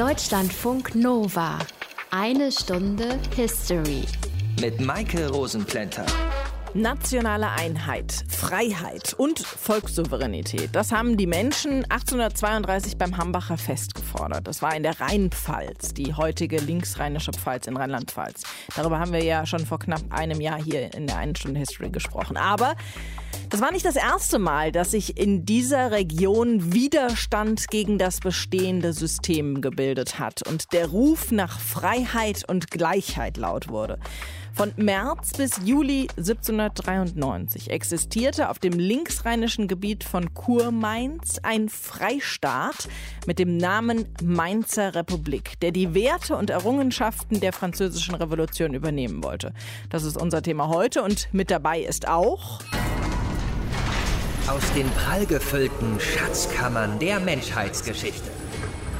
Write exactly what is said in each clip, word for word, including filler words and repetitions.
Deutschlandfunk Nova. Eine Stunde History. Mit Michael Rosenplänter. Nationale Einheit, Freiheit und Volkssouveränität. Das haben die Menschen achtzehnhundertzweiunddreißig beim Hambacher Fest gefordert. Das war in der Rheinpfalz, die heutige linksrheinische Pfalz in Rheinland-Pfalz. Darüber haben wir ja schon vor knapp einem Jahr hier in der einen Stunde History gesprochen. Aber das war nicht das erste Mal, dass sich in dieser Region Widerstand gegen das bestehende System gebildet hat und der Ruf nach Freiheit und Gleichheit laut wurde. Von März bis Juli siebzehnhundertdreiundneunzig existierte auf dem linksrheinischen Gebiet von Kurmainz ein Freistaat mit dem Namen Mainzer Republik, der die Werte und Errungenschaften der Französischen Revolution übernehmen wollte. Das ist unser Thema heute und mit dabei ist auch... Aus den prallgefüllten Schatzkammern der Menschheitsgeschichte.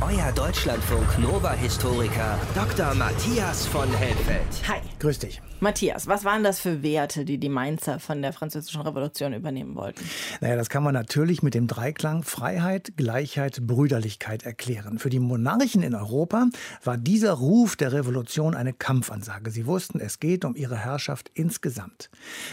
Euer Deutschlandfunk Nova-Historiker Doktor Matthias von Hellfeld. Hi. Grüß dich. Matthias, was waren das für Werte, die die Mainzer von der Französischen Revolution übernehmen wollten? Naja, das kann man natürlich mit dem Dreiklang Freiheit, Gleichheit, Brüderlichkeit erklären. Für die Monarchen in Europa war dieser Ruf der Revolution eine Kampfansage. Sie wussten, es geht um ihre Herrschaft insgesamt.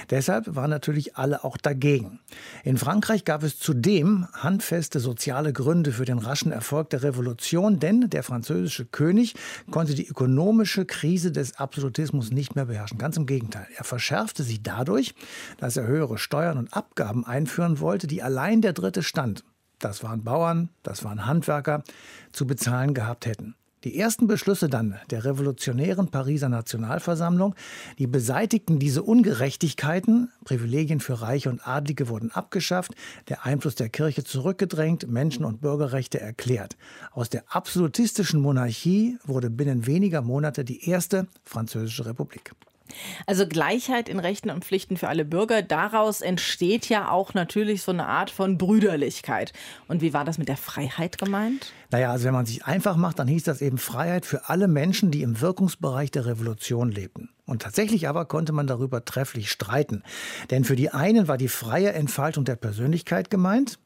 Deshalb waren natürlich alle auch dagegen. In Frankreich gab es zudem handfeste soziale Gründe für den raschen Erfolg der Revolution, denn der französische König konnte die ökonomische Krise des Absolutismus nicht mehr beherrschen. Ganz im Gegenteil. Er verschärfte sie dadurch, dass er höhere Steuern und Abgaben einführen wollte, die allein der dritte Stand, das waren Bauern, das waren Handwerker, zu bezahlen gehabt hätten. Die ersten Beschlüsse dann der revolutionären Pariser Nationalversammlung, die beseitigten diese Ungerechtigkeiten. Privilegien für Reiche und Adlige wurden abgeschafft, der Einfluss der Kirche zurückgedrängt, Menschen- und Bürgerrechte erklärt. Aus der absolutistischen Monarchie wurde binnen weniger Monate die erste Französische Republik. Also Gleichheit in Rechten und Pflichten für alle Bürger, daraus entsteht ja auch natürlich so eine Art von Brüderlichkeit. Und wie war das mit der Freiheit gemeint? Naja, also wenn man sich einfach macht, dann hieß das eben Freiheit für alle Menschen, die im Wirkungsbereich der Revolution lebten. Und tatsächlich aber konnte man darüber trefflich streiten. Denn für die einen war die freie Entfaltung der Persönlichkeit gemeint,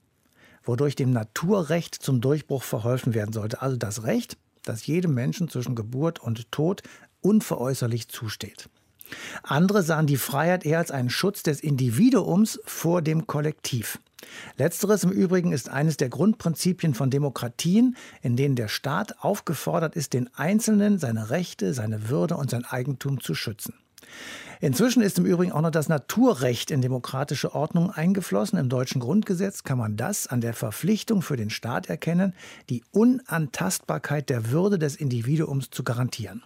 wodurch dem Naturrecht zum Durchbruch verholfen werden sollte. Also das Recht, das jedem Menschen zwischen Geburt und Tod unveräußerlich zusteht. Andere sahen die Freiheit eher als einen Schutz des Individuums vor dem Kollektiv. Letzteres im Übrigen ist eines der Grundprinzipien von Demokratien, in denen der Staat aufgefordert ist, den Einzelnen, seine Rechte, seine Würde und sein Eigentum zu schützen. Inzwischen ist im Übrigen auch noch das Naturrecht in demokratische Ordnung eingeflossen. Im deutschen Grundgesetz kann man das an der Verpflichtung für den Staat erkennen, die Unantastbarkeit der Würde des Individuums zu garantieren.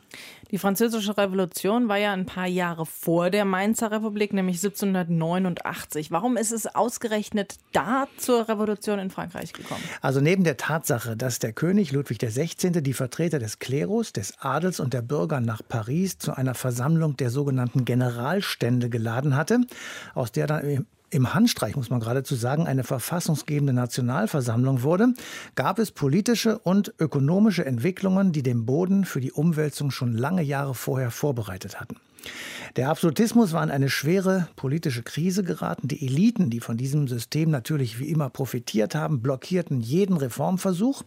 Die Französische Revolution war ja ein paar Jahre vor der Mainzer Republik, nämlich siebzehnhundertneunundachtzig. Warum ist es ausgerechnet da zur Revolution in Frankreich gekommen? Also neben der Tatsache, dass der König Ludwig der Sechzehnte die Vertreter des Klerus, des Adels und der Bürger nach Paris zu einer Versammlung der sogenannten Generalstände geladen hatte, aus der dann im Handstreich, muss man geradezu sagen, eine verfassungsgebende Nationalversammlung wurde, gab es politische und ökonomische Entwicklungen, die den Boden für die Umwälzung schon lange Jahre vorher vorbereitet hatten. Der Absolutismus war in eine schwere politische Krise geraten. Die Eliten, die von diesem System natürlich wie immer profitiert haben, blockierten jeden Reformversuch.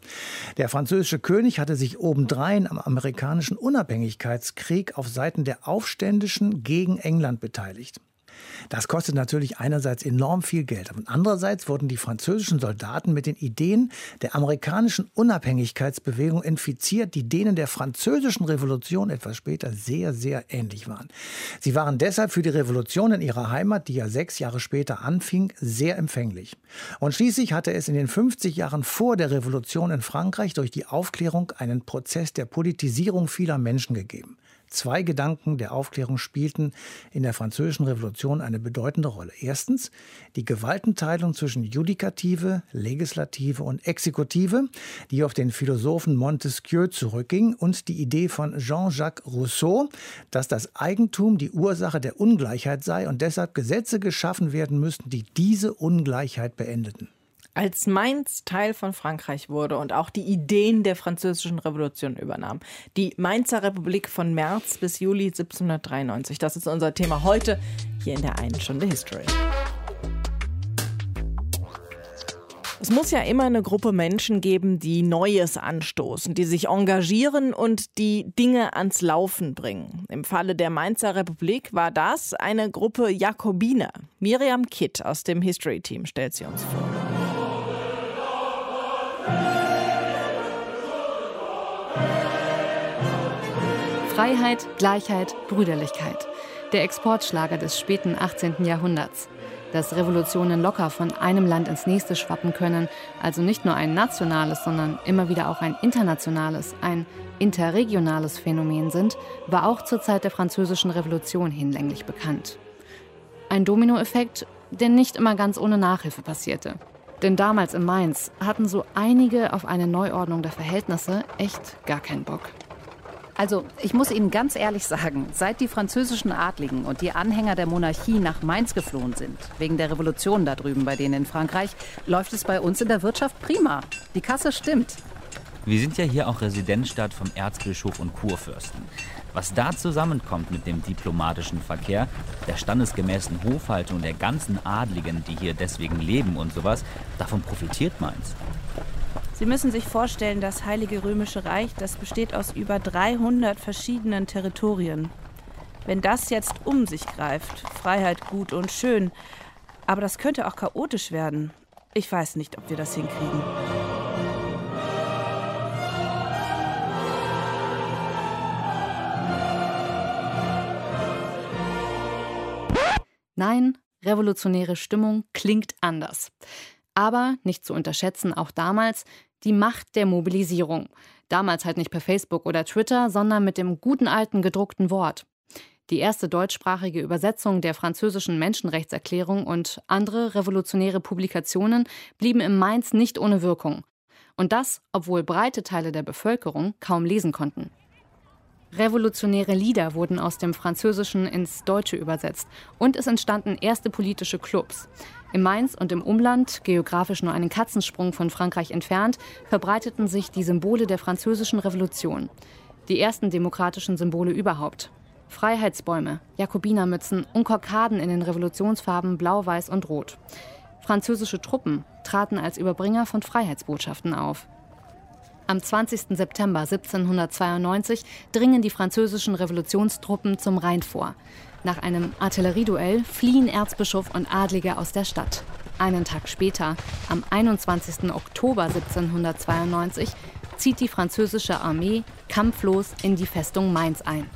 Der französische König hatte sich obendrein am amerikanischen Unabhängigkeitskrieg auf Seiten der Aufständischen gegen England beteiligt. Das kostet natürlich einerseits enorm viel Geld, und andererseits wurden die französischen Soldaten mit den Ideen der amerikanischen Unabhängigkeitsbewegung infiziert, die denen der französischen Revolution etwas später sehr, sehr ähnlich waren. Sie waren deshalb für die Revolution in ihrer Heimat, die ja sechs Jahre später anfing, sehr empfänglich. Und schließlich hatte es in den fünfzig Jahren vor der Revolution in Frankreich durch die Aufklärung einen Prozess der Politisierung vieler Menschen gegeben. Zwei Gedanken der Aufklärung spielten in der Französischen Revolution eine bedeutende Rolle. Erstens die Gewaltenteilung zwischen Judikative, Legislative und Exekutive, die auf den Philosophen Montesquieu zurückging, und die Idee von Jean-Jacques Rousseau, dass das Eigentum die Ursache der Ungleichheit sei und deshalb Gesetze geschaffen werden müssten, die diese Ungleichheit beendeten. Als Mainz Teil von Frankreich wurde und auch die Ideen der Französischen Revolution übernahm. Die Mainzer Republik von März bis Juli siebzehnhundertdreiundneunzig. Das ist unser Thema heute hier in der einen Stunde History. Es muss ja immer eine Gruppe Menschen geben, die Neues anstoßen, die sich engagieren und die Dinge ans Laufen bringen. Im Falle der Mainzer Republik war das eine Gruppe Jakobiner. Miriam Kitt aus dem History-Team stellt sie uns vor. Freiheit, Gleichheit, Brüderlichkeit. Der Exportschlager des späten achtzehnten Jahrhunderts. Dass Revolutionen locker von einem Land ins nächste schwappen können, also nicht nur ein nationales, sondern immer wieder auch ein internationales, ein interregionales Phänomen sind, war auch zur Zeit der Französischen Revolution hinlänglich bekannt. Ein Dominoeffekt, der nicht immer ganz ohne Nachhilfe passierte. Denn damals in Mainz hatten so einige auf eine Neuordnung der Verhältnisse echt gar keinen Bock. Also, ich muss Ihnen ganz ehrlich sagen, seit die französischen Adligen und die Anhänger der Monarchie nach Mainz geflohen sind, wegen der Revolution da drüben bei denen in Frankreich, läuft es bei uns in der Wirtschaft prima. Die Kasse stimmt. Wir sind ja hier auch Residenzstadt vom Erzbischof und Kurfürsten. Was da zusammenkommt mit dem diplomatischen Verkehr, der standesgemäßen Hofhaltung der ganzen Adligen, die hier deswegen leben und sowas, davon profitiert Mainz. Sie müssen sich vorstellen, das Heilige Römische Reich, das besteht aus über dreihundert verschiedenen Territorien. Wenn das jetzt um sich greift, Freiheit gut und schön, aber das könnte auch chaotisch werden. Ich weiß nicht, ob wir das hinkriegen. Nein, revolutionäre Stimmung klingt anders. Aber, nicht zu unterschätzen, auch damals, die Macht der Mobilisierung. Damals halt nicht per Facebook oder Twitter, sondern mit dem guten alten gedruckten Wort. Die erste deutschsprachige Übersetzung der französischen Menschenrechtserklärung und andere revolutionäre Publikationen blieben in Mainz nicht ohne Wirkung. Und das, obwohl breite Teile der Bevölkerung kaum lesen konnten. Revolutionäre Lieder wurden aus dem Französischen ins Deutsche übersetzt und es entstanden erste politische Clubs. In Mainz und im Umland, geografisch nur einen Katzensprung von Frankreich entfernt, verbreiteten sich die Symbole der Französischen Revolution. Die ersten demokratischen Symbole überhaupt. Freiheitsbäume, Jakobinermützen und Kokarden in den Revolutionsfarben Blau, Weiß und Rot. Französische Truppen traten als Überbringer von Freiheitsbotschaften auf. Am zwanzigsten September siebzehnhundertzweiundneunzig dringen die französischen Revolutionstruppen zum Rhein vor. Nach einem Artillerieduell fliehen Erzbischof und Adlige aus der Stadt. Einen Tag später, am einundzwanzigsten Oktober siebzehnhundertzweiundneunzig, zieht die französische Armee kampflos in die Festung Mainz ein.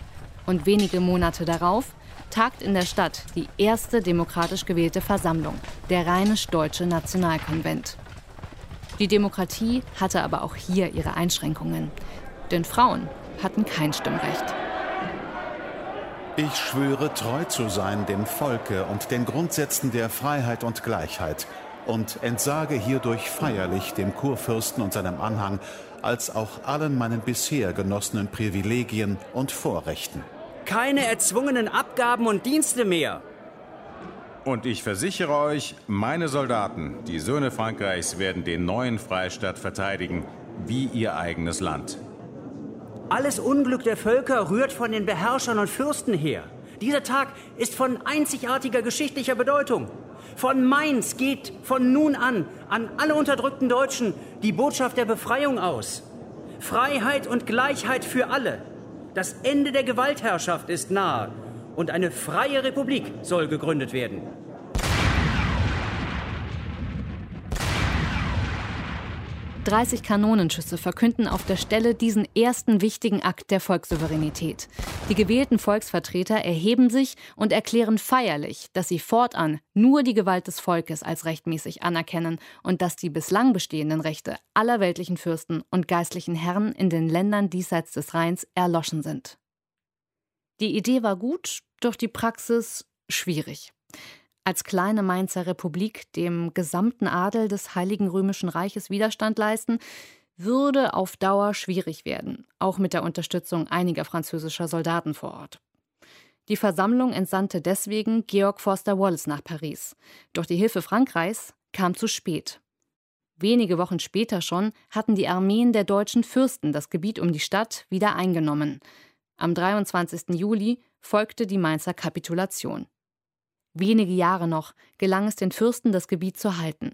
Und wenige Monate darauf tagt in der Stadt die erste demokratisch gewählte Versammlung, der Rheinisch-Deutsche Nationalkonvent. Die Demokratie hatte aber auch hier ihre Einschränkungen. Denn Frauen hatten kein Stimmrecht. Ich schwöre, treu zu sein dem Volke und den Grundsätzen der Freiheit und Gleichheit und entsage hierdurch feierlich dem Kurfürsten und seinem Anhang, als auch allen meinen bisher genossenen Privilegien und Vorrechten. Keine erzwungenen Abgaben und Dienste mehr! Und ich versichere euch, meine Soldaten, die Söhne Frankreichs, werden den neuen Freistaat verteidigen, wie ihr eigenes Land. Alles Unglück der Völker rührt von den Beherrschern und Fürsten her. Dieser Tag ist von einzigartiger geschichtlicher Bedeutung. Von Mainz geht von nun an an alle unterdrückten Deutschen die Botschaft der Befreiung aus. Freiheit und Gleichheit für alle. Das Ende der Gewaltherrschaft ist nahe. Und eine freie Republik soll gegründet werden. dreißig Kanonenschüsse verkünden auf der Stelle diesen ersten wichtigen Akt der Volkssouveränität. Die gewählten Volksvertreter erheben sich und erklären feierlich, dass sie fortan nur die Gewalt des Volkes als rechtmäßig anerkennen und dass die bislang bestehenden Rechte aller weltlichen Fürsten und geistlichen Herren in den Ländern diesseits des Rheins erloschen sind. Die Idee war gut, doch die Praxis schwierig. Als kleine Mainzer Republik dem gesamten Adel des Heiligen Römischen Reiches Widerstand leisten, würde auf Dauer schwierig werden, auch mit der Unterstützung einiger französischer Soldaten vor Ort. Die Versammlung entsandte deswegen Georg Forster Wallace nach Paris. Doch die Hilfe Frankreichs kam zu spät. Wenige Wochen später schon hatten die Armeen der deutschen Fürsten das Gebiet um die Stadt wieder eingenommen. Am dreiundzwanzigsten Juli folgte die Mainzer Kapitulation. Wenige Jahre noch gelang es den Fürsten, das Gebiet zu halten.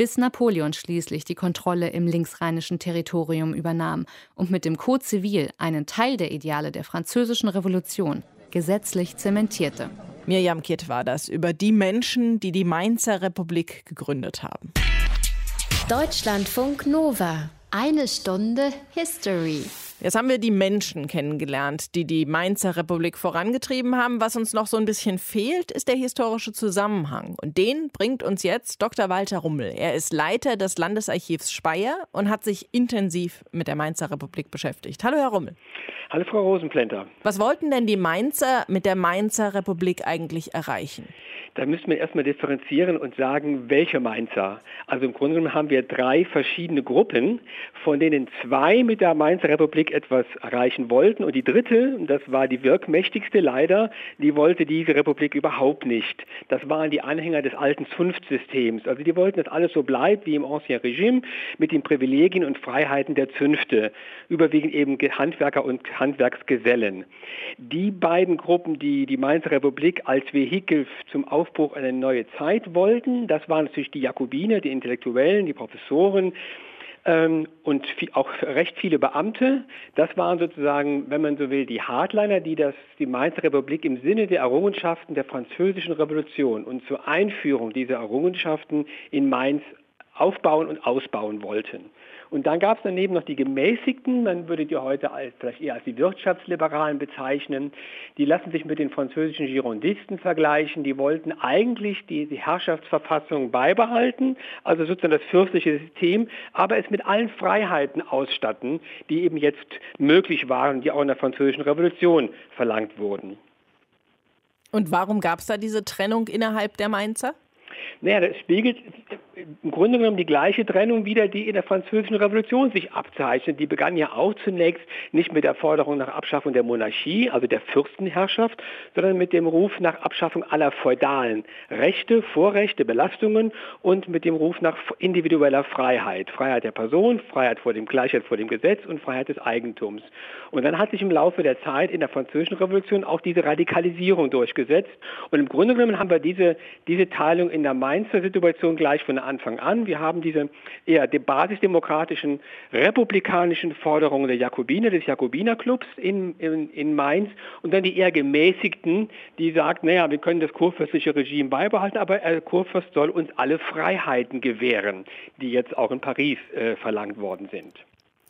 bis Napoleon schließlich die Kontrolle im linksrheinischen Territorium übernahm und mit dem Code Civil einen Teil der Ideale der Französischen Revolution gesetzlich zementierte. Miriam Kitt war das über die Menschen, die die Mainzer Republik gegründet haben. Deutschlandfunk Nova. Eine Stunde History. Jetzt haben wir die Menschen kennengelernt, die die Mainzer Republik vorangetrieben haben. Was uns noch so ein bisschen fehlt, ist der historische Zusammenhang. Und den bringt uns jetzt Doktor Walter Rummel. Er ist Leiter des Landesarchivs Speyer und hat sich intensiv mit der Mainzer Republik beschäftigt. Hallo, Herr Rummel. Hallo, Frau Rosenplänter. Was wollten denn die Mainzer mit der Mainzer Republik eigentlich erreichen? Da müssen wir erstmal differenzieren und sagen, welche Mainzer. Also im Grunde genommen haben wir drei verschiedene Gruppen, von denen zwei mit der Mainzer Republik etwas erreichen wollten. Und die dritte, das war die wirkmächtigste leider, die wollte diese Republik überhaupt nicht. Das waren die Anhänger des alten Zunftsystems. Also die wollten, dass alles so bleibt wie im Ancien Regime mit den Privilegien und Freiheiten der Zünfte. Überwiegend eben Handwerker und Handwerksgesellen. Die beiden Gruppen, die die Mainzer Republik als Vehikel zum Aufbau Aufbruch eine neue Zeit wollten. Das waren natürlich die Jakobiner, die Intellektuellen, die Professoren ähm, und viel, auch recht viele Beamte. Das waren sozusagen, wenn man so will, die Hardliner, die das, die Mainzer Republik im Sinne der Errungenschaften der Französischen Revolution und zur Einführung dieser Errungenschaften in Mainz aufbauen und ausbauen wollten. Und dann gab es daneben noch die Gemäßigten, man würde die heute als, vielleicht eher als die Wirtschaftsliberalen bezeichnen. Die lassen sich mit den französischen Girondisten vergleichen. Die wollten eigentlich die, die Herrschaftsverfassung beibehalten, also sozusagen das fürstliche System, aber es mit allen Freiheiten ausstatten, die eben jetzt möglich waren, die auch in der Französischen Revolution verlangt wurden. Und warum gab es da diese Trennung innerhalb der Mainzer? Naja, das spiegelt im Grunde genommen die gleiche Trennung wieder, die in der Französischen Revolution sich abzeichnet. Die begann ja auch zunächst nicht mit der Forderung nach Abschaffung der Monarchie, also der Fürstenherrschaft, sondern mit dem Ruf nach Abschaffung aller feudalen Rechte, Vorrechte, Belastungen und mit dem Ruf nach individueller Freiheit. Freiheit der Person, Freiheit vor dem Gleichheit vor dem Gesetz und Freiheit des Eigentums. Und dann hat sich im Laufe der Zeit in der Französischen Revolution auch diese Radikalisierung durchgesetzt. Und im Grunde genommen haben wir diese, diese Teilung in der Mainzer Situation gleich von Anfang an. Wir haben diese eher basisdemokratischen, republikanischen Forderungen der Jakobiner, des Jakobinerclubs in, in, in Mainz und dann die eher gemäßigten, die sagt, naja, wir können das kurfürstliche Regime beibehalten, aber der Kurfürst soll uns alle Freiheiten gewähren, die jetzt auch in Paris äh, verlangt worden sind.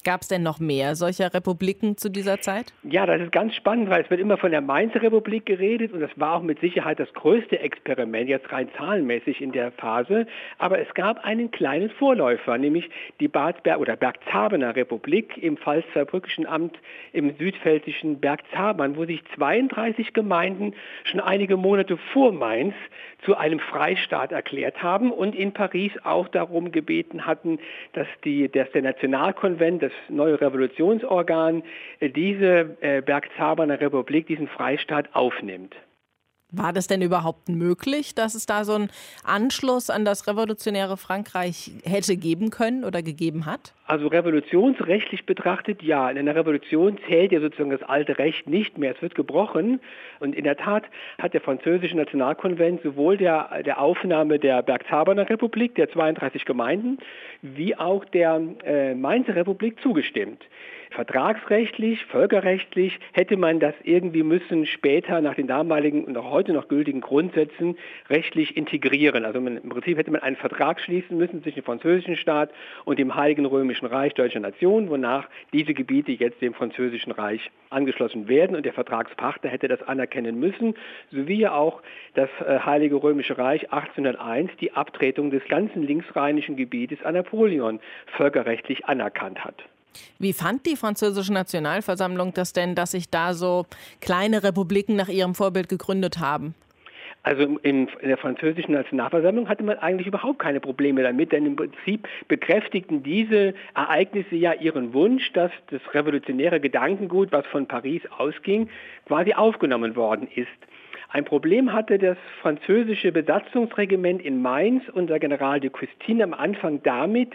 Gab es denn noch mehr solcher Republiken zu dieser Zeit? Ja, das ist ganz spannend, weil es wird immer von der Mainzer Republik geredet und das war auch mit Sicherheit das größte Experiment, jetzt rein zahlenmäßig in der Phase. Aber es gab einen kleinen Vorläufer, nämlich die Badsberg- oder Bergzabener Republik im pfalz-zweibrückischen Amt im südpfälzischen Bergzabern, wo sich zweiunddreißig Gemeinden schon einige Monate vor Mainz zu einem Freistaat erklärt haben und in Paris auch darum gebeten hatten, dass, die, dass der Nationalkonvent, das neue Revolutionsorgan, diese äh, Bergzaberner Republik, diesen Freistaat aufnimmt. War das denn überhaupt möglich, dass es da so einen Anschluss an das revolutionäre Frankreich hätte geben können oder gegeben hat? Also revolutionsrechtlich betrachtet, ja. In einer Revolution zählt ja sozusagen das alte Recht nicht mehr. Es wird gebrochen. Und in der Tat hat der französische Nationalkonvent sowohl der, der Aufnahme der Bergzaberner Republik, der zweiunddreißig Gemeinden, wie auch der äh, Mainzer Republik zugestimmt. Vertragsrechtlich, völkerrechtlich hätte man das irgendwie müssen später nach den damaligen und auch heute noch gültigen Grundsätzen rechtlich integrieren. Also man, im Prinzip hätte man einen Vertrag schließen müssen zwischen dem französischen Staat und dem Heiligen Römischen Reich Deutscher Nation, wonach diese Gebiete jetzt dem französischen Reich angeschlossen werden. Und der Vertragspartner hätte das anerkennen müssen, sowie auch das Heilige Römische Reich achtzehnhunderteins die Abtretung des ganzen linksrheinischen Gebietes an Napoleon völkerrechtlich anerkannt hat. Wie fand die französische Nationalversammlung das denn, dass sich da so kleine Republiken nach ihrem Vorbild gegründet haben? Also in der französischen Nationalversammlung hatte man eigentlich überhaupt keine Probleme damit, denn im Prinzip bekräftigten diese Ereignisse ja ihren Wunsch, dass das revolutionäre Gedankengut, was von Paris ausging, quasi aufgenommen worden ist. Ein Problem hatte das französische Besatzungsregiment in Mainz unter General de Custine am Anfang damit,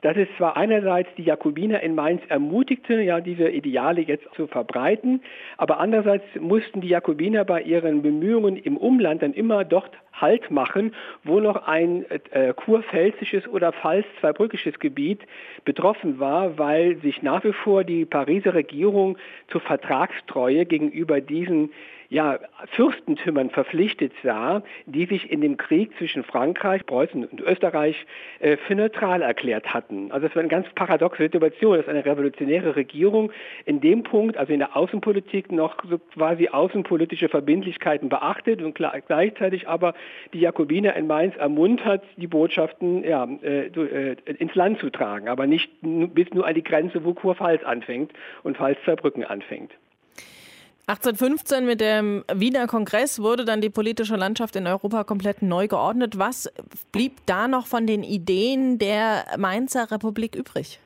dass es zwar einerseits die Jakobiner in Mainz ermutigte, ja, diese Ideale jetzt zu verbreiten, aber andererseits mussten die Jakobiner bei ihren Bemühungen im Umland dann immer dort Halt machen, wo noch ein äh, kurpfälzisches oder pfalz-zweibrückisches Gebiet betroffen war, weil sich nach wie vor die Pariser Regierung zur Vertragstreue gegenüber diesen ja, Fürstentümern verpflichtet sah, die sich in dem Krieg zwischen Frankreich, Preußen und Österreich äh, für neutral erklärt hatten. Also es war eine ganz paradoxe Situation, dass eine revolutionäre Regierung in dem Punkt, also in der Außenpolitik, noch so quasi außenpolitische Verbindlichkeiten beachtet und klar, gleichzeitig aber die Jakobiner in Mainz ermuntert, die Botschaften ja, äh, ins Land zu tragen, aber nicht bis nur an die Grenze, wo Kurpfalz anfängt und Pfalz-Zweibrücken anfängt. achtzehnhundertfünfzehn mit dem Wiener Kongress wurde dann die politische Landschaft in Europa komplett neu geordnet. Was blieb da noch von den Ideen der Mainzer Republik übrig?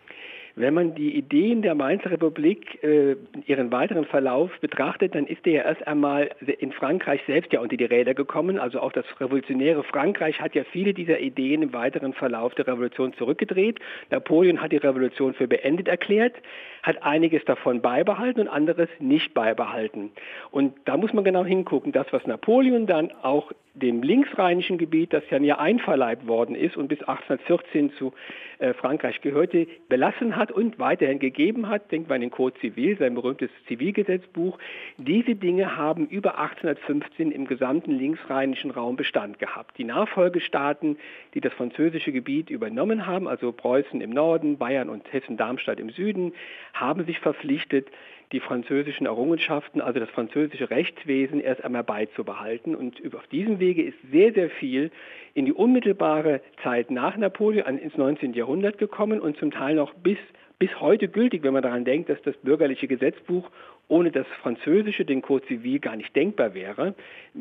Wenn man die Ideen der Mainzer Republik äh, ihren weiteren Verlauf betrachtet, dann ist der ja erst einmal in Frankreich selbst ja unter die Räder gekommen. Also auch das revolutionäre Frankreich hat ja viele dieser Ideen im weiteren Verlauf der Revolution zurückgedreht. Napoleon hat die Revolution für beendet erklärt, hat einiges davon beibehalten und anderes nicht beibehalten. Und da muss man genau hingucken, das, was Napoleon dann auch dem linksrheinischen Gebiet, das ja nie einverleibt worden ist und bis achtzehnhundertvierzehn zu äh, Frankreich gehörte, belassen hat und weiterhin gegeben hat, denkt man an den Code Civil, sein berühmtes Zivilgesetzbuch, diese Dinge haben über achtzehnhundertfünfzehn im gesamten linksrheinischen Raum Bestand gehabt. Die Nachfolgestaaten, die das französische Gebiet übernommen haben, also Preußen im Norden, Bayern und Hessen-Darmstadt im Süden, haben sich verpflichtet, die französischen Errungenschaften, also das französische Rechtswesen, erst einmal beizubehalten. Und auf diesem Wege ist sehr, sehr viel in die unmittelbare Zeit nach Napoleon ins neunzehnten Jahrhundert gekommen und zum Teil noch bis, bis heute gültig, wenn man daran denkt, dass das bürgerliche Gesetzbuch ohne das französische, den Code Civil, gar nicht denkbar wäre.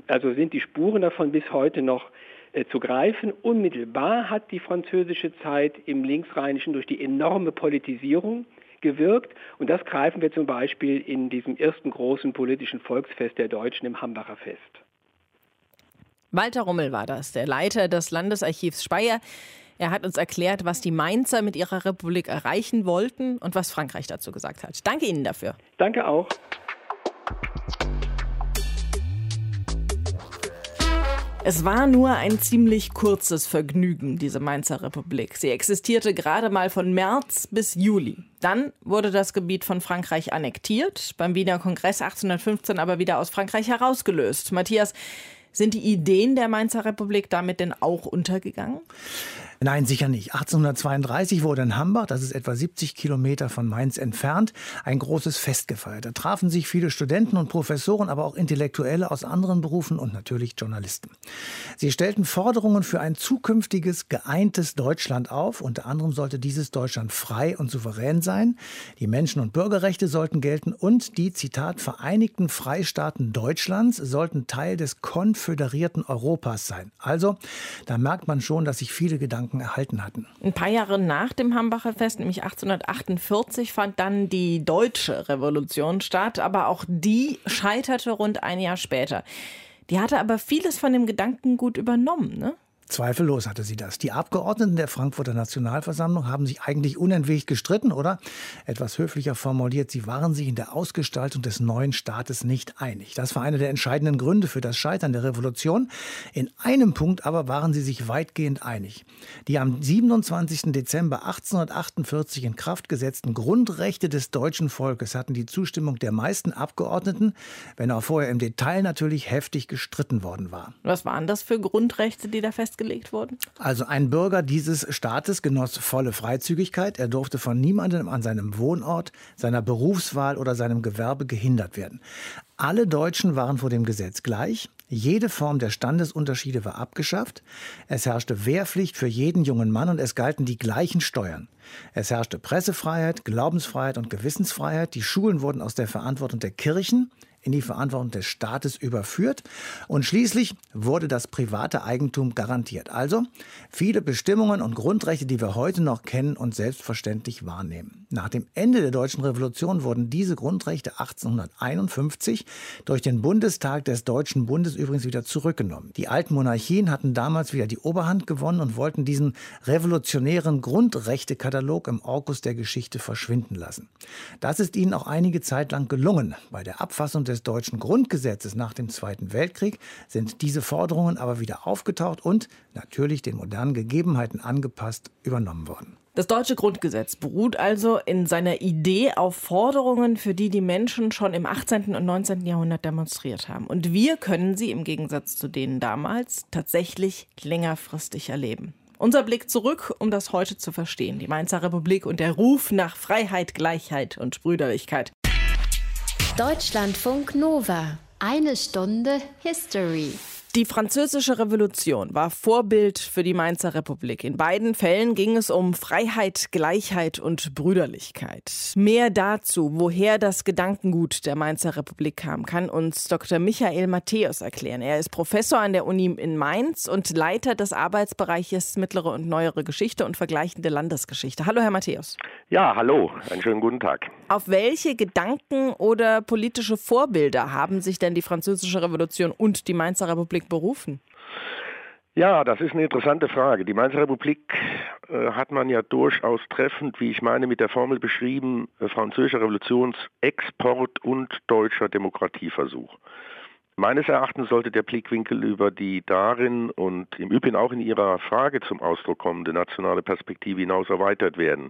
Also sind die Spuren davon bis heute noch zu greifen. Unmittelbar hat die französische Zeit im linksrheinischen durch die enorme Politisierung gewirkt. Und das greifen wir zum Beispiel in diesem ersten großen politischen Volksfest der Deutschen, im Hambacher Fest. Walter Rummel war das, der Leiter des Landesarchivs Speyer. Er hat uns erklärt, was die Mainzer mit ihrer Republik erreichen wollten und was Frankreich dazu gesagt hat. Danke Ihnen dafür. Danke auch. Es war nur ein ziemlich kurzes Vergnügen, diese Mainzer Republik. Sie existierte gerade mal von März bis Juli. Dann wurde das Gebiet von Frankreich annektiert, beim Wiener Kongress achtzehnhundertfünfzehn aber wieder aus Frankreich herausgelöst. Matthias, sind die Ideen der Mainzer Republik damit denn auch untergegangen? Nein, sicher nicht. achtzehnhundertzweiunddreißig wurde in Hambach, das ist etwa siebzig Kilometer von Mainz entfernt, ein großes Fest gefeiert. Da trafen sich viele Studenten und Professoren, aber auch Intellektuelle aus anderen Berufen und natürlich Journalisten. Sie stellten Forderungen für ein zukünftiges, geeintes Deutschland auf. Unter anderem sollte dieses Deutschland frei und souverän sein. Die Menschen- und Bürgerrechte sollten gelten und die, Zitat, Vereinigten Freistaaten Deutschlands sollten Teil des konföderierten Europas sein. Also, da merkt man schon, dass sich viele Gedanken erhalten hatten. Ein paar Jahre nach dem Hambacher Fest, nämlich achtzehnhundertachtundvierzig, fand dann die Deutsche Revolution statt, aber auch die scheiterte rund ein Jahr später. Die hatte aber vieles von dem Gedankengut übernommen, ne? Zweifellos hatte sie das. Die Abgeordneten der Frankfurter Nationalversammlung haben sich eigentlich unentwegt gestritten, oder? Etwas höflicher formuliert, sie waren sich in der Ausgestaltung des neuen Staates nicht einig. Das war einer der entscheidenden Gründe für das Scheitern der Revolution. In einem Punkt aber waren sie sich weitgehend einig. Die am siebenundzwanzigsten Dezember achtzehnhundertachtundvierzig in Kraft gesetzten Grundrechte des deutschen Volkes hatten die Zustimmung der meisten Abgeordneten, wenn auch vorher im Detail natürlich heftig gestritten worden war. Was waren das für Grundrechte, die da festgelegt wurden? Worden. Also ein Bürger dieses Staates genoss volle Freizügigkeit. Er durfte von niemandem an seinem Wohnort, seiner Berufswahl oder seinem Gewerbe gehindert werden. Alle Deutschen waren vor dem Gesetz gleich. Jede Form der Standesunterschiede war abgeschafft. Es herrschte Wehrpflicht für jeden jungen Mann und es galten die gleichen Steuern. Es herrschte Pressefreiheit, Glaubensfreiheit und Gewissensfreiheit. Die Schulen wurden aus der Verantwortung der Kirchen in die Verantwortung des Staates überführt. Und schließlich wurde das private Eigentum garantiert. Also viele Bestimmungen und Grundrechte, die wir heute noch kennen und selbstverständlich wahrnehmen. Nach dem Ende der Deutschen Revolution wurden diese Grundrechte achtzehnhunderteinundfünfzig durch den Bundestag des Deutschen Bundes übrigens wieder zurückgenommen. Die alten Monarchien hatten damals wieder die Oberhand gewonnen und wollten diesen revolutionären Grundrechtekatalog im Orkus der Geschichte verschwinden lassen. Das ist ihnen auch einige Zeit lang gelungen. Bei der Abfassung des deutschen Grundgesetzes nach dem Zweiten Weltkrieg sind diese Forderungen aber wieder aufgetaucht und natürlich den modernen Gegebenheiten angepasst übernommen worden. Das deutsche Grundgesetz beruht also in seiner Idee auf Forderungen, für die die Menschen schon im achtzehnten und neunzehnten Jahrhundert demonstriert haben. Und wir können sie im Gegensatz zu denen damals tatsächlich längerfristig erleben. Unser Blick zurück, um das heute zu verstehen. Die Mainzer Republik und der Ruf nach Freiheit, Gleichheit und Brüderlichkeit. Deutschlandfunk Nova. Eine Stunde History. Die Französische Revolution war Vorbild für die Mainzer Republik. In beiden Fällen ging es um Freiheit, Gleichheit und Brüderlichkeit. Mehr dazu, woher das Gedankengut der Mainzer Republik kam, kann uns Doktor Michael Matthäus erklären. Er ist Professor an der Uni in Mainz und Leiter des Arbeitsbereiches Mittlere und Neuere Geschichte und Vergleichende Landesgeschichte. Hallo, Herr Matthäus. Ja, hallo. Einen schönen guten Tag. Auf welche Gedanken oder politische Vorbilder haben sich denn die Französische Revolution und die Mainzer Republik berufen? Ja, das ist eine interessante Frage. Die Mainzer Republik äh, hat man ja durchaus treffend, wie ich meine, mit der Formel beschrieben, äh, französischer Revolutionsexport und deutscher Demokratieversuch. Meines Erachtens sollte der Blickwinkel über die darin und im Übrigen auch in ihrer Frage zum Ausdruck kommende nationale Perspektive hinaus erweitert werden.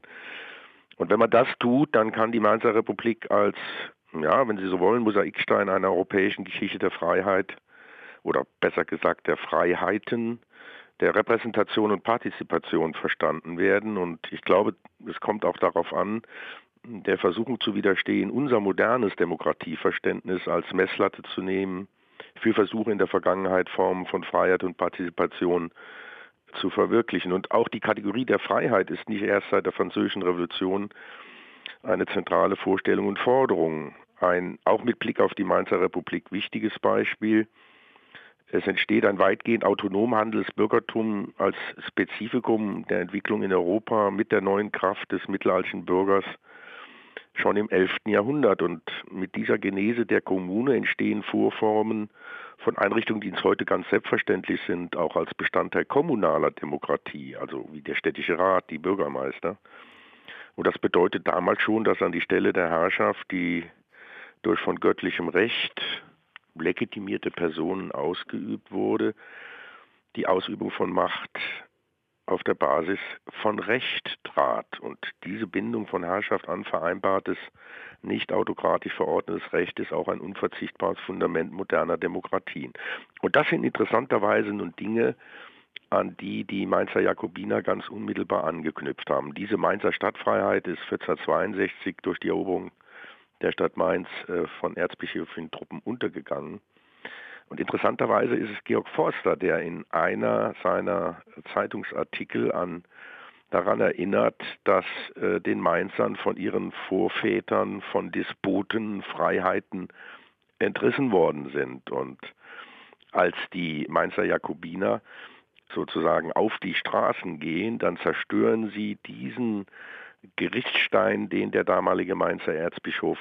Und wenn man das tut, dann kann die Mainzer Republik als, ja, wenn Sie so wollen, Mosaikstein einer europäischen Geschichte der Freiheit oder besser gesagt der Freiheiten, der Repräsentation und Partizipation verstanden werden. Und ich glaube, es kommt auch darauf an, der Versuchung zu widerstehen, unser modernes Demokratieverständnis als Messlatte zu nehmen, für Versuche in der Vergangenheit Formen von Freiheit und Partizipation zu verwirklichen. Und auch die Kategorie der Freiheit ist nicht erst seit der Französischen Revolution eine zentrale Vorstellung und Forderung. Ein auch mit Blick auf die Mainzer Republik wichtiges Beispiel: Es entsteht ein weitgehend autonom handelndes Bürgertum als Spezifikum der Entwicklung in Europa mit der neuen Kraft des mittelalterlichen Bürgers schon im elften Jahrhundert. Und mit dieser Genese der Kommune entstehen Vorformen von Einrichtungen, die uns heute ganz selbstverständlich sind, auch als Bestandteil kommunaler Demokratie, also wie der städtische Rat, die Bürgermeister. Und das bedeutet damals schon, dass an die Stelle der Herrschaft die durch von göttlichem Recht legitimierte Personen ausgeübt wurde, die Ausübung von Macht auf der Basis von Recht trat. Und diese Bindung von Herrschaft an vereinbartes, nicht autokratisch verordnetes Recht ist auch ein unverzichtbares Fundament moderner Demokratien. Und das sind interessanterweise nun Dinge, an die die Mainzer Jakobiner ganz unmittelbar angeknüpft haben. Diese Mainzer Stadtfreiheit ist vierzehnhundertzweiundsechzig durch die Eroberung der Stadt Mainz äh, von erzbischöflichen Truppen untergegangen. Und interessanterweise ist es Georg Forster, der in einer seiner Zeitungsartikel an, daran erinnert, dass äh, den Mainzern von ihren Vorvätern von Disputen, Freiheiten entrissen worden sind. Und als die Mainzer Jakobiner sozusagen auf die Straßen gehen, dann zerstören sie diesen Gerichtsstein, den der damalige Mainzer Erzbischof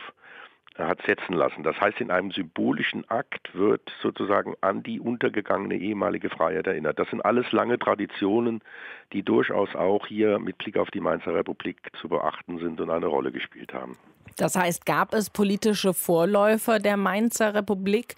hat setzen lassen. Das heißt, in einem symbolischen Akt wird sozusagen an die untergegangene ehemalige Freiheit erinnert. Das sind alles lange Traditionen, die durchaus auch hier mit Blick auf die Mainzer Republik zu beachten sind und eine Rolle gespielt haben. Das heißt, gab es politische Vorläufer der Mainzer Republik,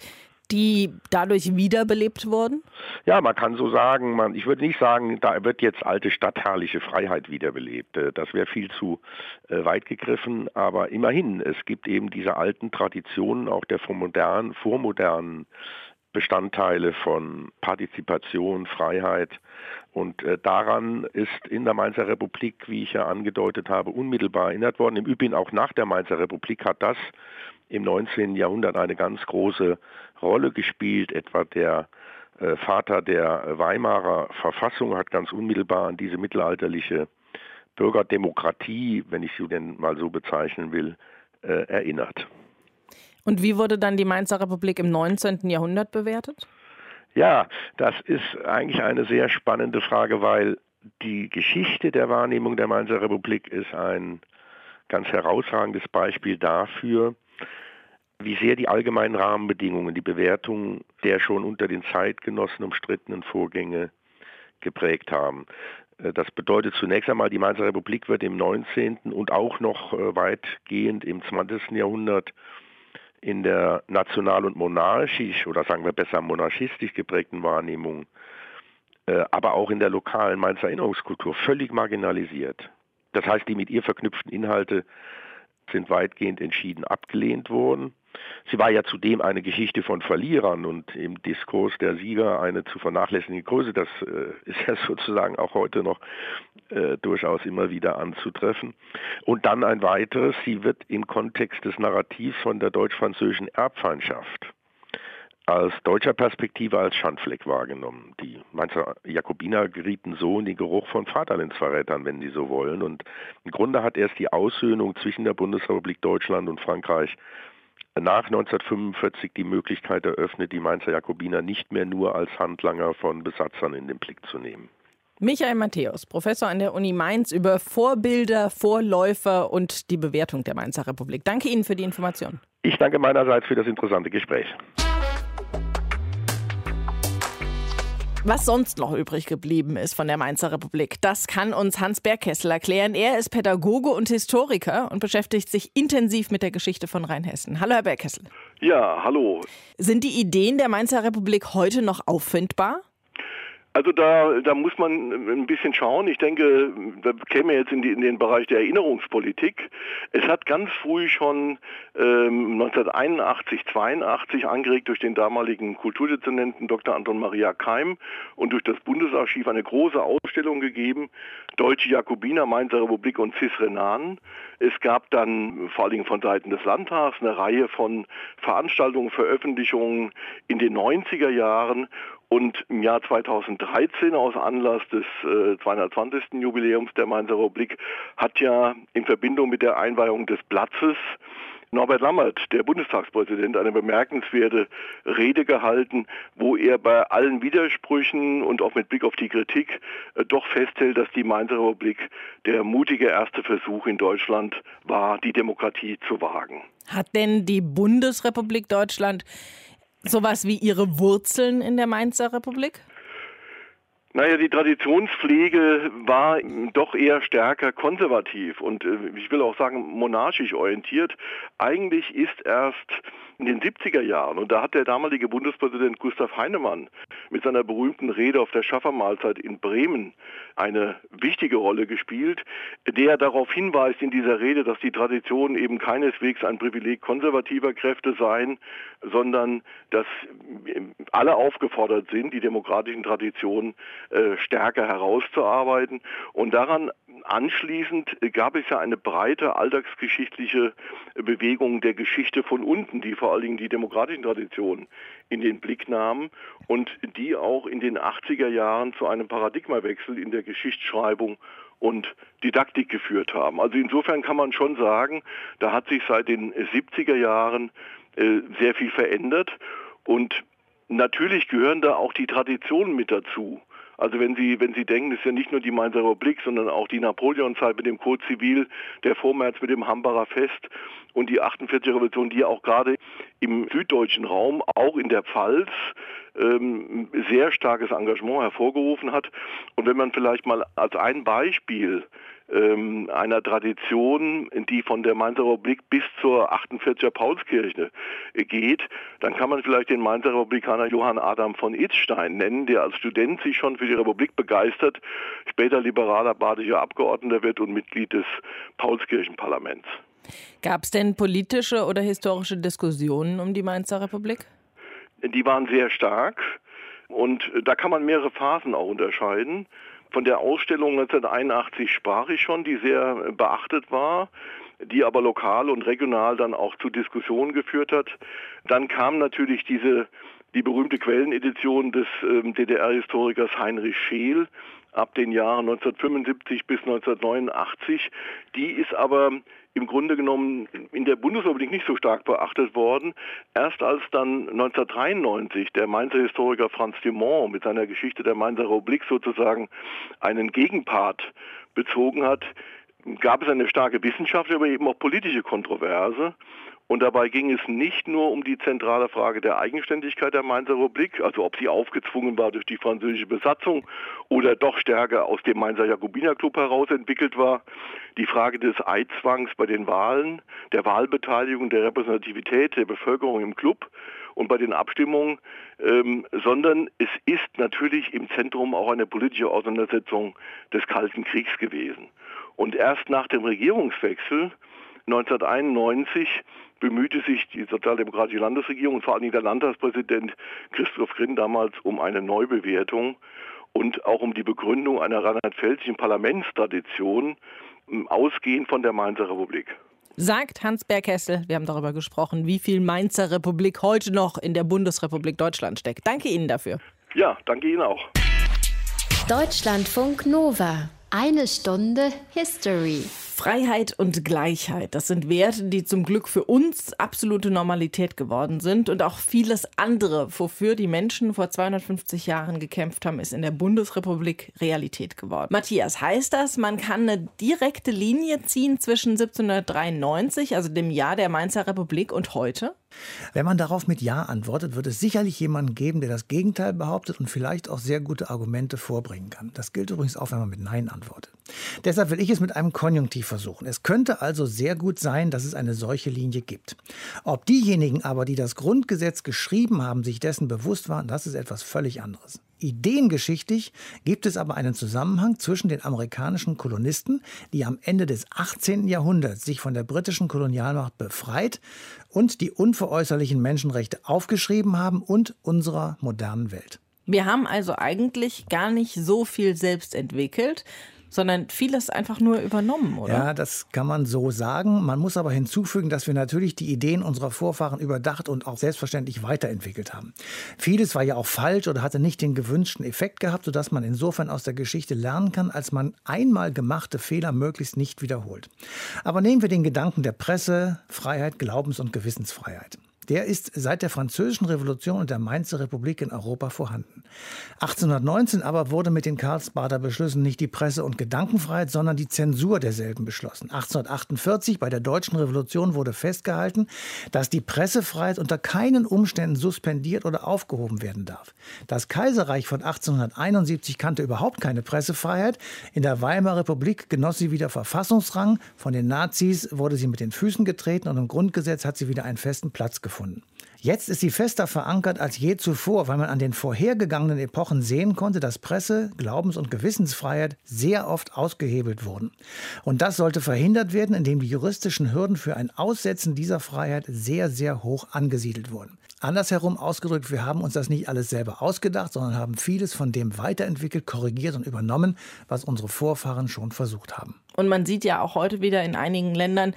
die dadurch wiederbelebt wurden? Ja, man kann so sagen, man, ich würde nicht sagen, da wird jetzt alte stadtherrliche Freiheit wiederbelebt. Das wäre viel zu äh, weit gegriffen, aber immerhin, es gibt eben diese alten Traditionen auch der modernen, vormodernen Bestandteile von Partizipation, Freiheit. Und äh, daran ist in der Mainzer Republik, wie ich ja angedeutet habe, unmittelbar erinnert worden. Im Übrigen auch nach der Mainzer Republik hat das im neunzehnten Jahrhundert eine ganz große Rolle gespielt. Etwa der äh, Vater der Weimarer Verfassung hat ganz unmittelbar an diese mittelalterliche Bürgerdemokratie, wenn ich sie denn mal so bezeichnen will, äh, erinnert. Und wie wurde dann die Mainzer Republik im neunzehnten Jahrhundert bewertet? Ja, das ist eigentlich eine sehr spannende Frage, weil die Geschichte der Wahrnehmung der Mainzer Republik ist ein ganz herausragendes Beispiel dafür, wie sehr die allgemeinen Rahmenbedingungen die Bewertung der schon unter den Zeitgenossen umstrittenen Vorgänge geprägt haben. Das bedeutet zunächst einmal, die Mainzer Republik wird im neunzehnten und auch noch weitgehend im zwanzigsten Jahrhundert in der national- und monarchisch oder sagen wir besser monarchistisch geprägten Wahrnehmung, aber auch in der lokalen Mainzer Erinnerungskultur völlig marginalisiert. Das heißt, die mit ihr verknüpften Inhalte sind weitgehend entschieden abgelehnt worden. Sie war ja zudem eine Geschichte von Verlierern und im Diskurs der Sieger eine zu vernachlässigende Größe. Das äh, ist ja sozusagen auch heute noch äh, durchaus immer wieder anzutreffen. Und dann ein weiteres, sie wird im Kontext des Narrativs von der deutsch-französischen Erbfeindschaft aus deutscher Perspektive als Schandfleck wahrgenommen. Die Mainzer Jakobiner gerieten so in den Geruch von Vaterlandsverrätern, wenn sie so wollen. Und im Grunde hat erst die Aussöhnung zwischen der Bundesrepublik Deutschland und Frankreich nach neunzehnhundertfünfundvierzig die Möglichkeit eröffnet, die Mainzer Jakobiner nicht mehr nur als Handlanger von Besatzern in den Blick zu nehmen. Michael Matthäus, Professor an der Uni Mainz, über Vorbilder, Vorläufer und die Bewertung der Mainzer Republik. Danke Ihnen für die Information. Ich danke meinerseits für das interessante Gespräch. Was sonst noch übrig geblieben ist von der Mainzer Republik, das kann uns Hans Bergkessel erklären. Er ist Pädagoge und Historiker und beschäftigt sich intensiv mit der Geschichte von Rheinhessen. Hallo, Herr Bergkessel. Ja, hallo. Sind die Ideen der Mainzer Republik heute noch auffindbar? Also da, da muss man ein bisschen schauen. Ich denke, da kämen wir jetzt in, die, in den Bereich der Erinnerungspolitik. Es hat ganz früh schon ähm, neunzehnhunderteinundachtzig, zweiundachtzig angeregt durch den damaligen Kulturdezernenten Doktor Anton Maria Keim und durch das Bundesarchiv eine große Ausstellung gegeben, Deutsche Jakobiner, Mainzer Republik und Cisrenanen. Es gab dann vor allen Dingen von Seiten des Landtags eine Reihe von Veranstaltungen, Veröffentlichungen in den neunziger Jahren. Und im Jahr zweitausenddreizehn, aus Anlass des äh, zweihundertzwanzigsten Jubiläums der Mainzer Republik, hat ja in Verbindung mit der Einweihung des Platzes Norbert Lammert, der Bundestagspräsident, eine bemerkenswerte Rede gehalten, wo er bei allen Widersprüchen und auch mit Blick auf die Kritik äh, doch festhält, dass die Mainzer Republik der mutige erste Versuch in Deutschland war, die Demokratie zu wagen. Hat denn die Bundesrepublik Deutschland sowas wie ihre Wurzeln in der Mainzer Republik? Naja, die Traditionspflege war doch eher stärker konservativ und ich will auch sagen monarchisch orientiert. Eigentlich ist erst in den siebziger Jahren, und da hat der damalige Bundespräsident Gustav Heinemann mit seiner berühmten Rede auf der Schaffermahlzeit in Bremen eine wichtige Rolle gespielt, der darauf hinweist in dieser Rede, dass die Traditionen eben keineswegs ein Privileg konservativer Kräfte seien, sondern dass alle aufgefordert sind, die demokratischen Traditionen äh, stärker herauszuarbeiten. Und daran anschließend gab es ja eine breite alltagsgeschichtliche Bewegung der Geschichte von unten, die vor allen Dingen die demokratischen Traditionen in den Blick nahmen und die auch in den achtziger Jahren zu einem Paradigmawechsel in der Geschichtsschreibung und Didaktik geführt haben. Also insofern kann man schon sagen, da hat sich seit den siebziger Jahren äh, sehr viel verändert und natürlich gehören da auch die Traditionen mit dazu. Also wenn Sie, wenn Sie denken, es ist ja nicht nur die Mainzer Republik, sondern auch die Napoleonzeit mit dem Code Civil, der Vormärz mit dem Hambacher Fest und die achtundvierziger Revolution, die auch gerade im süddeutschen Raum, auch in der Pfalz, ähm, sehr starkes Engagement hervorgerufen hat. Und wenn man vielleicht mal als ein Beispiel ähm, einer Tradition, die von der Mainzer Republik bis zur achtundvierziger Paulskirche geht, dann kann man vielleicht den Mainzer Republikaner Johann Adam von Itzstein nennen, der als Student sich schon für die Republik begeistert, später liberaler badischer Abgeordneter wird und Mitglied des Paulskirchenparlaments. Gab es denn politische oder historische Diskussionen um die Mainzer Republik? Die waren sehr stark und da kann man mehrere Phasen auch unterscheiden. Von der Ausstellung neunzehnhunderteinundachtzig sprach ich schon, die sehr beachtet war, die aber lokal und regional dann auch zu Diskussionen geführt hat. Dann kam natürlich diese, die berühmte Quellenedition des D D R-Historikers Heinrich Scheel ab den Jahren neunzehnhundertfünfundsiebzig bis neunzehnhundertneunundachtzig. Die ist aber im Grunde genommen in der Bundesrepublik nicht so stark beachtet worden. Erst als dann neunzehnhundertdreiundneunzig der Mainzer Historiker Franz Dumont mit seiner Geschichte der Mainzer Republik sozusagen einen Gegenpart bezogen hat, gab es eine starke wissenschaftliche, aber eben auch politische Kontroverse. Und dabei ging es nicht nur um die zentrale Frage der Eigenständigkeit der Mainzer Republik, also ob sie aufgezwungen war durch die französische Besatzung oder doch stärker aus dem Mainzer Jakobinerclub heraus entwickelt war. Die Frage des Eidzwangs bei den Wahlen, der Wahlbeteiligung, der Repräsentativität der Bevölkerung im Club und bei den Abstimmungen, ähm, sondern es ist natürlich im Zentrum auch eine politische Auseinandersetzung des Kalten Kriegs gewesen. Und erst nach dem Regierungswechsel neunzehnhunderteinundneunzig bemühte sich die sozialdemokratische Landesregierung und vor allem der Landtagspräsident Christoph Grimm damals um eine Neubewertung und auch um die Begründung einer rheinland-pfälzischen Parlamentstradition, ausgehend von der Mainzer Republik. Sagt Hans Bergkessel, wir haben darüber gesprochen, wie viel Mainzer Republik heute noch in der Bundesrepublik Deutschland steckt. Danke Ihnen dafür. Ja, danke Ihnen auch. Deutschlandfunk Nova. Eine Stunde History. Freiheit und Gleichheit, das sind Werte, die zum Glück für uns absolute Normalität geworden sind. Und auch vieles andere, wofür die Menschen vor zweihundertfünfzig Jahren gekämpft haben, ist in der Bundesrepublik Realität geworden. Matthias, heißt das, man kann eine direkte Linie ziehen zwischen siebzehnhundertdreiundneunzig, also dem Jahr der Mainzer Republik, und heute? Wenn man darauf mit Ja antwortet, wird es sicherlich jemanden geben, der das Gegenteil behauptet und vielleicht auch sehr gute Argumente vorbringen kann. Das gilt übrigens auch, wenn man mit Nein antwortet. Deshalb will ich es mit einem Konjunktiv versuchen. Es könnte also sehr gut sein, dass es eine solche Linie gibt. Ob diejenigen aber, die das Grundgesetz geschrieben haben, sich dessen bewusst waren, das ist etwas völlig anderes. Ideengeschichtlich gibt es aber einen Zusammenhang zwischen den amerikanischen Kolonisten, die am Ende des achtzehnten Jahrhunderts sich von der britischen Kolonialmacht befreit und die unveräußerlichen Menschenrechte aufgeschrieben haben, und unserer modernen Welt. Wir haben also eigentlich gar nicht so viel selbst entwickelt, sondern vieles einfach nur übernommen, oder? Ja, das kann man so sagen. Man muss aber hinzufügen, dass wir natürlich die Ideen unserer Vorfahren überdacht und auch selbstverständlich weiterentwickelt haben. Vieles war ja auch falsch oder hatte nicht den gewünschten Effekt gehabt, sodass man insofern aus der Geschichte lernen kann, als man einmal gemachte Fehler möglichst nicht wiederholt. Aber nehmen wir den Gedanken der Presse, Freiheit, Glaubens- und Gewissensfreiheit. Der ist seit der Französischen Revolution und der Mainzer Republik in Europa vorhanden. achtzehnhundertneunzehn aber wurde mit den Karlsbader Beschlüssen nicht die Presse- und Gedankenfreiheit, sondern die Zensur derselben beschlossen. achtzehnhundertachtundvierzig bei der Deutschen Revolution wurde festgehalten, dass die Pressefreiheit unter keinen Umständen suspendiert oder aufgehoben werden darf. Das Kaiserreich von achtzehnhunderteinundsiebzig kannte überhaupt keine Pressefreiheit. In der Weimarer Republik genoss sie wieder Verfassungsrang. Von den Nazis wurde sie mit den Füßen getreten und im Grundgesetz hat sie wieder einen festen Platz gefunden. gefunden. Jetzt ist sie fester verankert als je zuvor, weil man an den vorhergegangenen Epochen sehen konnte, dass Presse-, Glaubens- und Gewissensfreiheit sehr oft ausgehebelt wurden. Und das sollte verhindert werden, indem die juristischen Hürden für ein Aussetzen dieser Freiheit sehr, sehr hoch angesiedelt wurden. Andersherum ausgedrückt, wir haben uns das nicht alles selber ausgedacht, sondern haben vieles von dem weiterentwickelt, korrigiert und übernommen, was unsere Vorfahren schon versucht haben. Und man sieht ja auch heute wieder in einigen Ländern,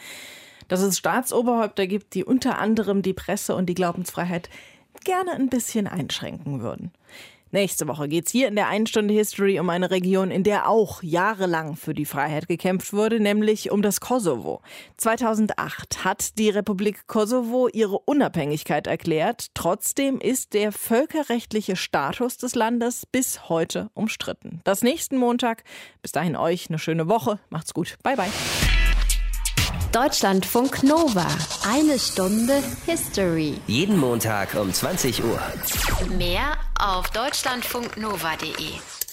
dass es Staatsoberhäupter gibt, die unter anderem die Presse und die Glaubensfreiheit gerne ein bisschen einschränken würden. Nächste Woche geht's hier in der Einstunde History um eine Region, in der auch jahrelang für die Freiheit gekämpft wurde, nämlich um das Kosovo. zweitausendacht hat die Republik Kosovo ihre Unabhängigkeit erklärt. Trotzdem ist der völkerrechtliche Status des Landes bis heute umstritten. Das nächsten Montag. Bis dahin euch eine schöne Woche. Macht's gut. Bye, bye. Deutschlandfunk Nova. Eine Stunde History. Jeden Montag um zwanzig Uhr. Mehr auf deutschlandfunknova punkt de.